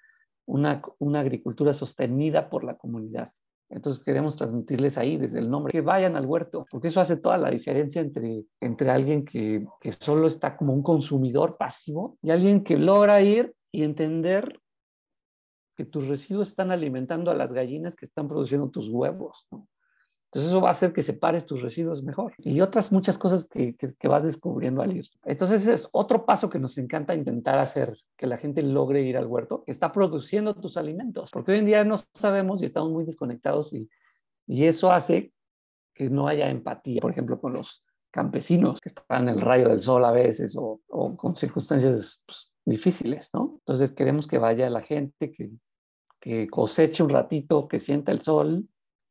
una agricultura sostenida por la comunidad. Entonces queremos transmitirles ahí desde el nombre, que vayan al huerto, porque eso hace toda la diferencia entre alguien que solo está como un consumidor pasivo y alguien que logra ir y entender que tus residuos están alimentando a las gallinas que están produciendo tus huevos, ¿no? Entonces eso va a hacer que separes tus residuos mejor. Y otras muchas cosas que vas descubriendo al ir. Entonces ese es otro paso que nos encanta intentar hacer, que la gente logre ir al huerto, que está produciendo tus alimentos. Porque hoy en día no sabemos y estamos muy desconectados y eso hace que no haya empatía, por ejemplo, con los campesinos que están en el rayo del sol a veces o con circunstancias pues, difíciles, ¿no? Entonces queremos que vaya la gente, que coseche un ratito, que sienta el sol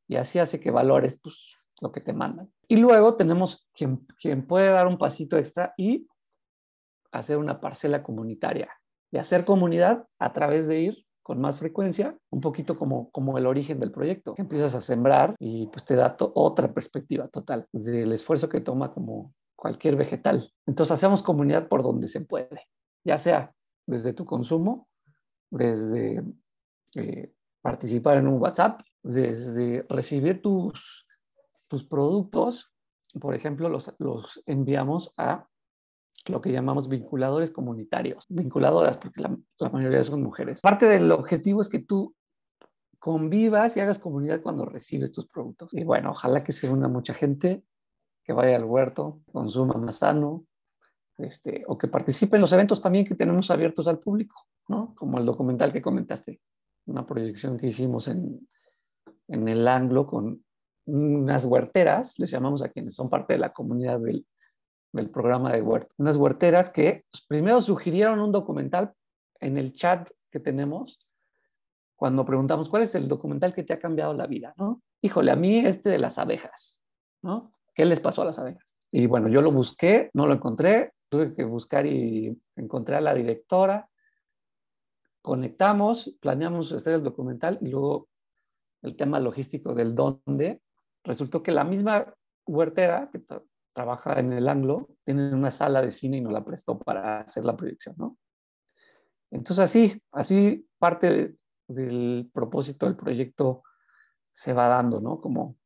y así hace que valores pues, lo que te mandan. Y luego tenemos quien puede dar un pasito extra y hacer una parcela comunitaria y hacer comunidad a través de ir con más frecuencia, un poquito como el origen del proyecto, que empiezas a sembrar y pues te da otra perspectiva total del esfuerzo que toma como cualquier vegetal. Entonces hacemos comunidad por donde se puede, ya sea desde tu consumo, desde participar en un WhatsApp, desde recibir tus productos. Por ejemplo, los enviamos a lo que llamamos vinculadores comunitarios, vinculadoras, porque la mayoría son mujeres. Parte del objetivo es que tú convivas y hagas comunidad cuando recibes tus productos. Y bueno, ojalá que se una mucha gente, que vaya al huerto, consuma más sano, o que participe en los eventos también que tenemos abiertos al público, ¿no? Como el documental que comentaste, una proyección que hicimos en el Anglo con unas huerteras, les llamamos a quienes son parte de la comunidad del programa de huerto. Unas huerteras que primero sugirieron un documental en el chat que tenemos cuando preguntamos cuál es el documental que te ha cambiado la vida, ¿no? Híjole, a mí de las abejas, ¿no? ¿Qué les pasó a las abejas? Y bueno, yo lo busqué, no lo encontré, tuve que buscar y encontré a la directora, conectamos, planeamos hacer el documental y luego el tema logístico del dónde. Resultó que la misma huertera que trabaja en el Anglo, tienen una sala de cine y nos la prestó para hacer la proyección, ¿no? Entonces así parte del propósito del proyecto se va dando, ¿no? Como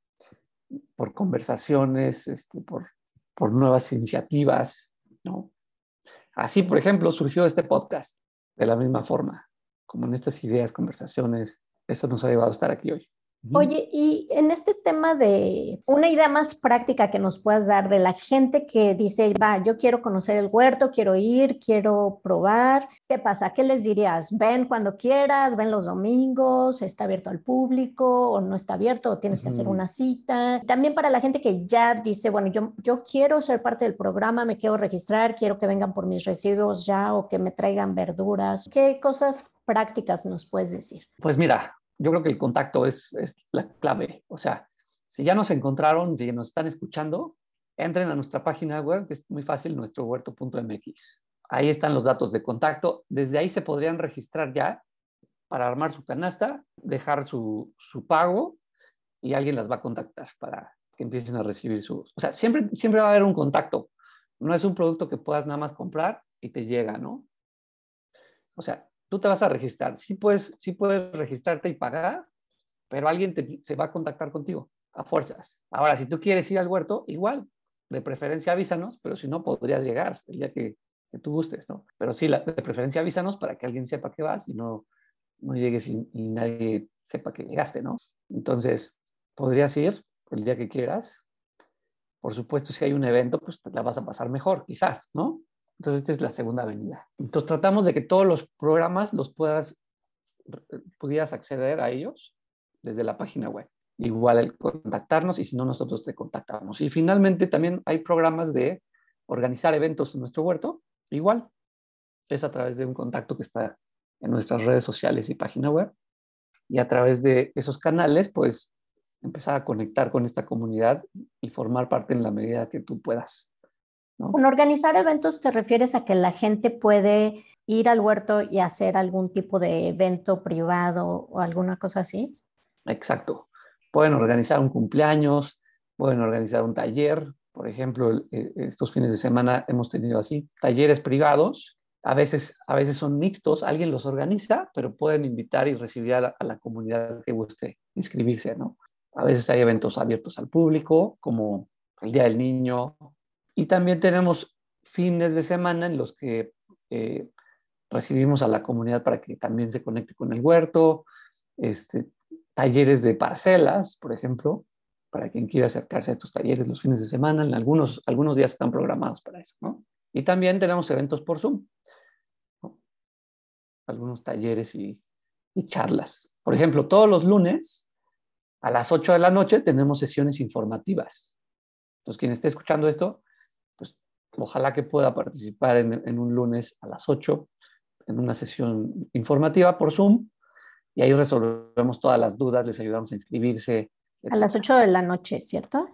por conversaciones, por nuevas iniciativas, ¿no? Así, por ejemplo, surgió este podcast de la misma forma, como en estas ideas, conversaciones. Eso nos ha llevado a estar aquí hoy. Oye, y en este tema de una idea más práctica que nos puedas dar de la gente que dice, va, yo quiero conocer el huerto, quiero ir, quiero probar, ¿qué pasa? ¿Qué les dirías? Ven cuando quieras, ven los domingos, está abierto al público o no está abierto, o tienes que hacer una cita. También para la gente que ya dice, bueno, yo quiero ser parte del programa, me quiero registrar, quiero que vengan por mis residuos ya o que me traigan verduras. ¿Qué cosas prácticas nos puedes decir? Pues mira, yo creo que el contacto es la clave. O sea, si ya nos encontraron, si nos están escuchando, entren a nuestra página web, que es muy fácil, nuestrohuerto.mx. Ahí están los datos de contacto. Desde ahí se podrían registrar ya para armar su canasta, dejar su pago y alguien las va a contactar para que empiecen a recibir sus... O sea, siempre va a haber un contacto. No es un producto que puedas nada más comprar y te llega, ¿no? O sea, tú te vas a registrar. Sí puedes registrarte y pagar, pero alguien se va a contactar contigo, a fuerzas. Ahora, si tú quieres ir al huerto, igual, de preferencia avísanos, pero si no, podrías llegar el día que tú gustes, ¿no? Pero sí, de preferencia avísanos para que alguien sepa que vas y no llegues y nadie sepa que llegaste, ¿no? Entonces, podrías ir el día que quieras. Por supuesto, si hay un evento, pues te la vas a pasar mejor, quizás, ¿no? Entonces, esta es la segunda avenida. Entonces, tratamos de que todos los programas los pudieras acceder a ellos desde la página web. Igual el contactarnos y si no, nosotros te contactamos. Y finalmente, también hay programas de organizar eventos en nuestro huerto. Igual, es a través de un contacto que está en nuestras redes sociales y página web. Y a través de esos canales, pues, empezar a conectar con esta comunidad y formar parte en la medida que tú puedas, ¿no? Con organizar eventos te refieres a que la gente puede ir al huerto y hacer algún tipo de evento privado o alguna cosa así. Exacto. Pueden organizar un cumpleaños, pueden organizar un taller. Por ejemplo, estos fines de semana hemos tenido así talleres privados. A veces son mixtos, alguien los organiza, pero pueden invitar y recibir a la comunidad que guste inscribirse, ¿no? A veces hay eventos abiertos al público, como el Día del Niño. Y también tenemos fines de semana en los que recibimos a la comunidad para que también se conecte con el huerto, talleres de parcelas, por ejemplo, para quien quiera acercarse a estos talleres los fines de semana. En algunos días están programados para eso, ¿no? Y también tenemos eventos por Zoom, ¿no? Algunos talleres y charlas. Por ejemplo, todos los lunes a las 8 de la noche tenemos sesiones informativas Entonces, quien esté escuchando esto, pues ojalá que pueda participar en un lunes a las 8 en una sesión informativa por Zoom, y ahí resolvemos todas las dudas, les ayudamos a inscribirse. Etc. A las 8 de la noche, ¿cierto?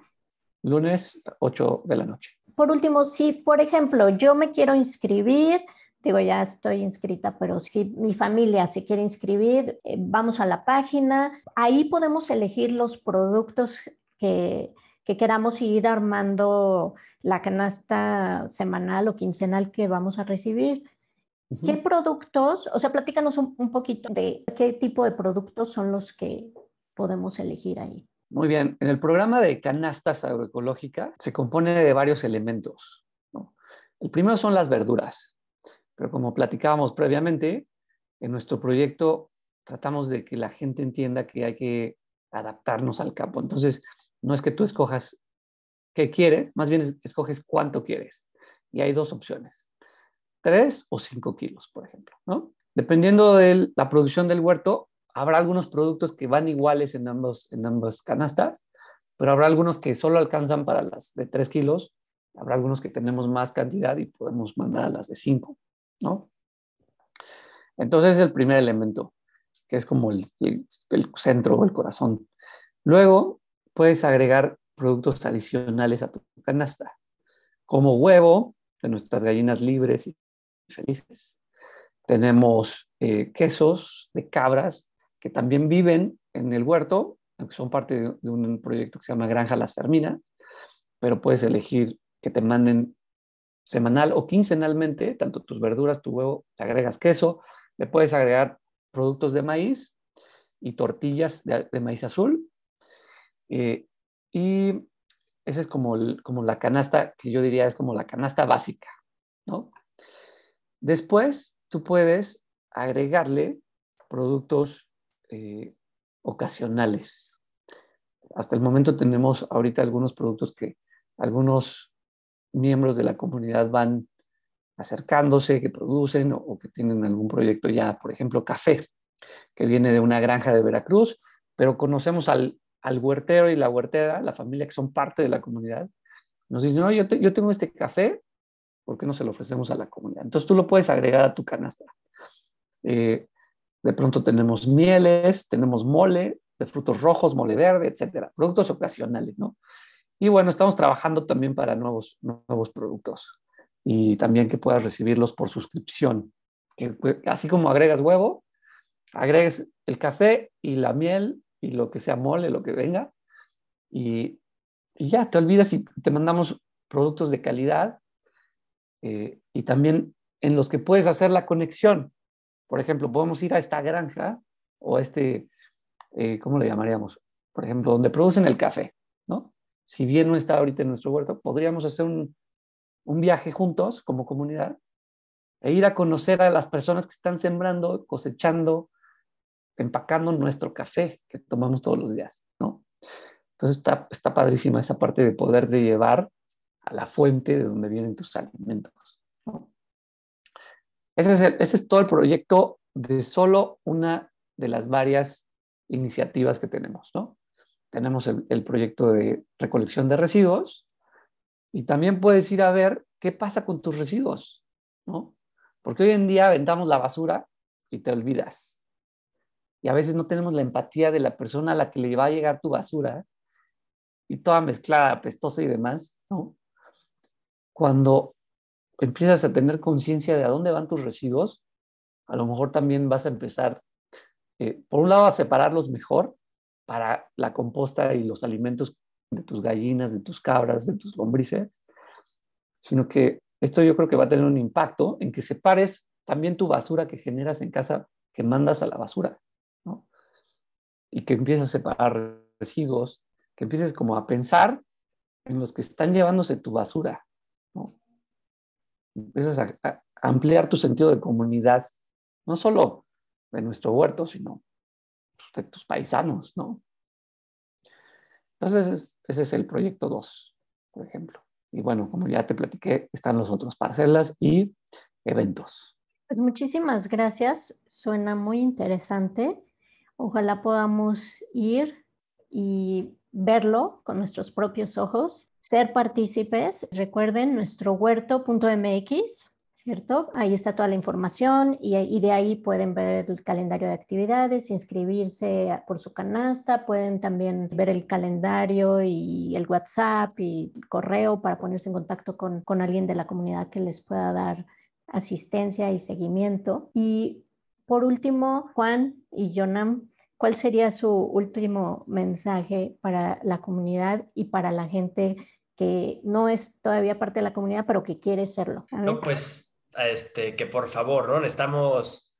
Lunes, 8 de la noche. Por último, si, por ejemplo, yo me quiero inscribir, digo, ya estoy inscrita, pero si mi familia se quiere inscribir, vamos a la página. Ahí podemos elegir los productos que queramos, ir armando la canasta semanal o quincenal que vamos a recibir. Uh-huh. ¿Qué productos? O sea, platícanos un poquito de qué tipo de productos son los que podemos elegir ahí. Muy bien. En el programa de canastas agroecológicas se compone de varios elementos, ¿no? El primero son las verduras, pero como platicábamos previamente, en nuestro proyecto tratamos de que la gente entienda que hay que adaptarnos al campo. Entonces, no es que tú escojas qué quieres, más bien escoges cuánto quieres. Y hay dos opciones, 3 o 5 kilos, por ejemplo, ¿no? Dependiendo de la producción del huerto, habrá algunos productos que van iguales en ambas canastas, pero habrá algunos que solo alcanzan para las de 3 kilos, habrá algunos que tenemos más cantidad y podemos mandar a las de 5, ¿no? Entonces, el primer elemento, que es como el centro o el corazón. Luego, puedes agregar productos adicionales a tu canasta, como huevo, de nuestras gallinas libres y felices. Tenemos quesos de cabras que también viven en el huerto, aunque son parte de un proyecto que se llama Granja Las Ferminas, pero puedes elegir que te manden semanal o quincenalmente, tanto tus verduras, tu huevo, le agregas queso, le puedes agregar productos de maíz y tortillas de maíz azul. Y esa es como la canasta, que yo diría es como la canasta básica, ¿no? Después tú puedes agregarle productos ocasionales. Hasta el momento tenemos ahorita algunos productos que algunos miembros de la comunidad van acercándose, que producen o que tienen algún proyecto ya, por ejemplo, café, que viene de una granja de Veracruz, pero conocemos al huertero y la huertera, la familia que son parte de la comunidad, nos dicen, no, yo tengo este café, ¿por qué no se lo ofrecemos a la comunidad? Entonces tú lo puedes agregar a tu canasta. De pronto tenemos mieles, tenemos mole de frutos rojos, mole verde, etcétera. Productos ocasionales, ¿no? Y bueno, estamos trabajando también para nuevos productos y también que puedas recibirlos por suscripción. Que, así como agregas huevo, agregues el café y la miel y lo que sea mole, lo que venga, y ya te olvidas y te mandamos productos de calidad y también en los que puedes hacer la conexión. Por ejemplo, podemos ir a esta granja o a este, ¿cómo le llamaríamos? Por ejemplo, donde producen el café, ¿no? Si bien no está ahorita en nuestro huerto, podríamos hacer un viaje juntos como comunidad e ir a conocer a las personas que están sembrando, cosechando, empacando nuestro café que tomamos todos los días, ¿no? Entonces está padrísima esa parte de poder de llevar a la fuente de donde vienen tus alimentos, ¿no? Ese es todo el proyecto de solo una de las varias iniciativas que tenemos, ¿no? Tenemos el proyecto de recolección de residuos y también puedes ir a ver qué pasa con tus residuos, ¿no? Porque hoy en día aventamos la basura y te olvidas. Y a veces no tenemos la empatía de la persona a la que le va a llegar tu basura y toda mezclada, apestosa y demás, ¿no? Cuando empiezas a tener conciencia de a dónde van tus residuos, a lo mejor también vas a empezar, por un lado, a separarlos mejor para la composta y los alimentos de tus gallinas, de tus cabras, de tus lombrices, sino que esto yo creo que va a tener un impacto en que separes también tu basura que generas en casa, que mandas a la basura, ¿no? Y que empieces a separar residuos, que empieces como a pensar en los que están llevándose tu basura, ¿no? Empiezas a ampliar tu sentido de comunidad, no solo de nuestro huerto, sino de tus paisanos, ¿no? Entonces ese es el proyecto 2, por ejemplo. Y bueno, como ya te platiqué, están los otros, parcelas y eventos. Pues muchísimas gracias, suena muy interesante. Ojalá podamos ir y verlo con nuestros propios ojos. ser partícipes, recuerden nuestrohuerto.mx, ¿cierto? Ahí está toda la información y de ahí pueden ver el calendario de actividades, inscribirse por su canasta, pueden también ver el calendario y el WhatsApp y el correo para ponerse en contacto con alguien de la comunidad que les pueda dar asistencia y seguimiento. Y por último, Juan y Jonam, ¿cuál sería su último mensaje para la comunidad y para la gente que no es todavía parte de la comunidad, pero que quiere serlo? No, pues... que por favor, ¿no? Necesitamos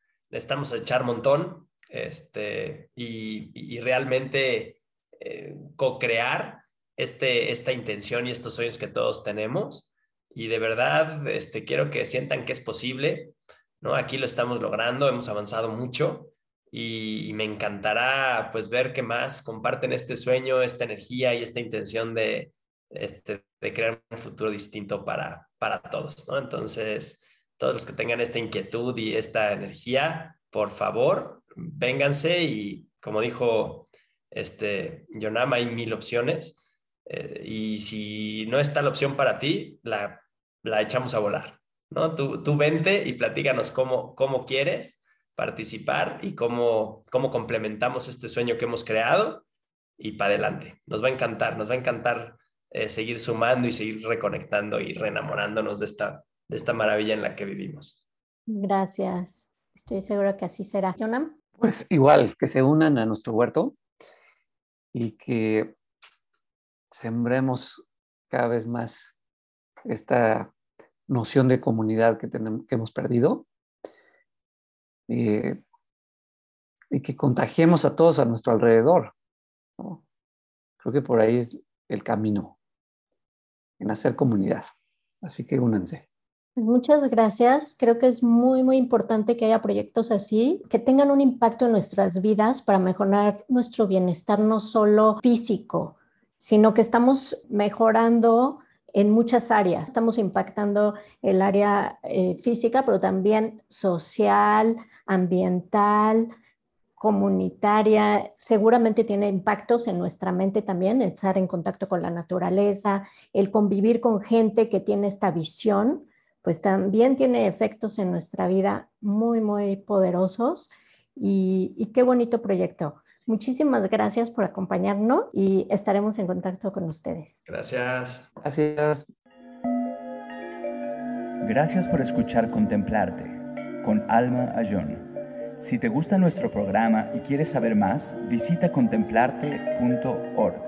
echar montón y realmente co-crear esta intención y estos sueños que todos tenemos. Y de verdad quiero que sientan que es posible, ¿no? Aquí lo estamos logrando, hemos avanzado mucho y me encantará pues ver que más comparten este sueño, esta energía y esta intención de crear un futuro distinto para todos, ¿no? Entonces... todos los que tengan esta inquietud y esta energía, por favor, vénganse y, como dijo Jonam, hay 1000 opciones y si no está la opción para ti, la echamos a volar, ¿no? Tú vente y platícanos cómo quieres participar y cómo complementamos este sueño que hemos creado y para adelante. Nos va a encantar seguir sumando y seguir reconectando y reenamorándonos de esta maravilla en la que vivimos. Gracias. Estoy segura que así será. Jonam. Pues igual, que se unan a nuestro huerto y que sembremos cada vez más esta noción de comunidad que hemos perdido y que contagiemos a todos a nuestro alrededor, ¿no? Creo que por ahí es el camino, en hacer comunidad. Así que únanse. Muchas gracias. Creo que es muy, muy importante que haya proyectos así, que tengan un impacto en nuestras vidas para mejorar nuestro bienestar, no solo físico, sino que estamos mejorando en muchas áreas. Estamos impactando el área física, pero también social, ambiental, comunitaria. Seguramente tiene impactos en nuestra mente también, el estar en contacto con la naturaleza, el convivir con gente que tiene esta visión, pues también tiene efectos en nuestra vida muy, muy poderosos y qué bonito proyecto. Muchísimas gracias por acompañarnos y estaremos en contacto con ustedes. Gracias. Gracias. Gracias por escuchar Contemplarte con Alma Ayón. Si te gusta nuestro programa y quieres saber más, visita contemplarte.org.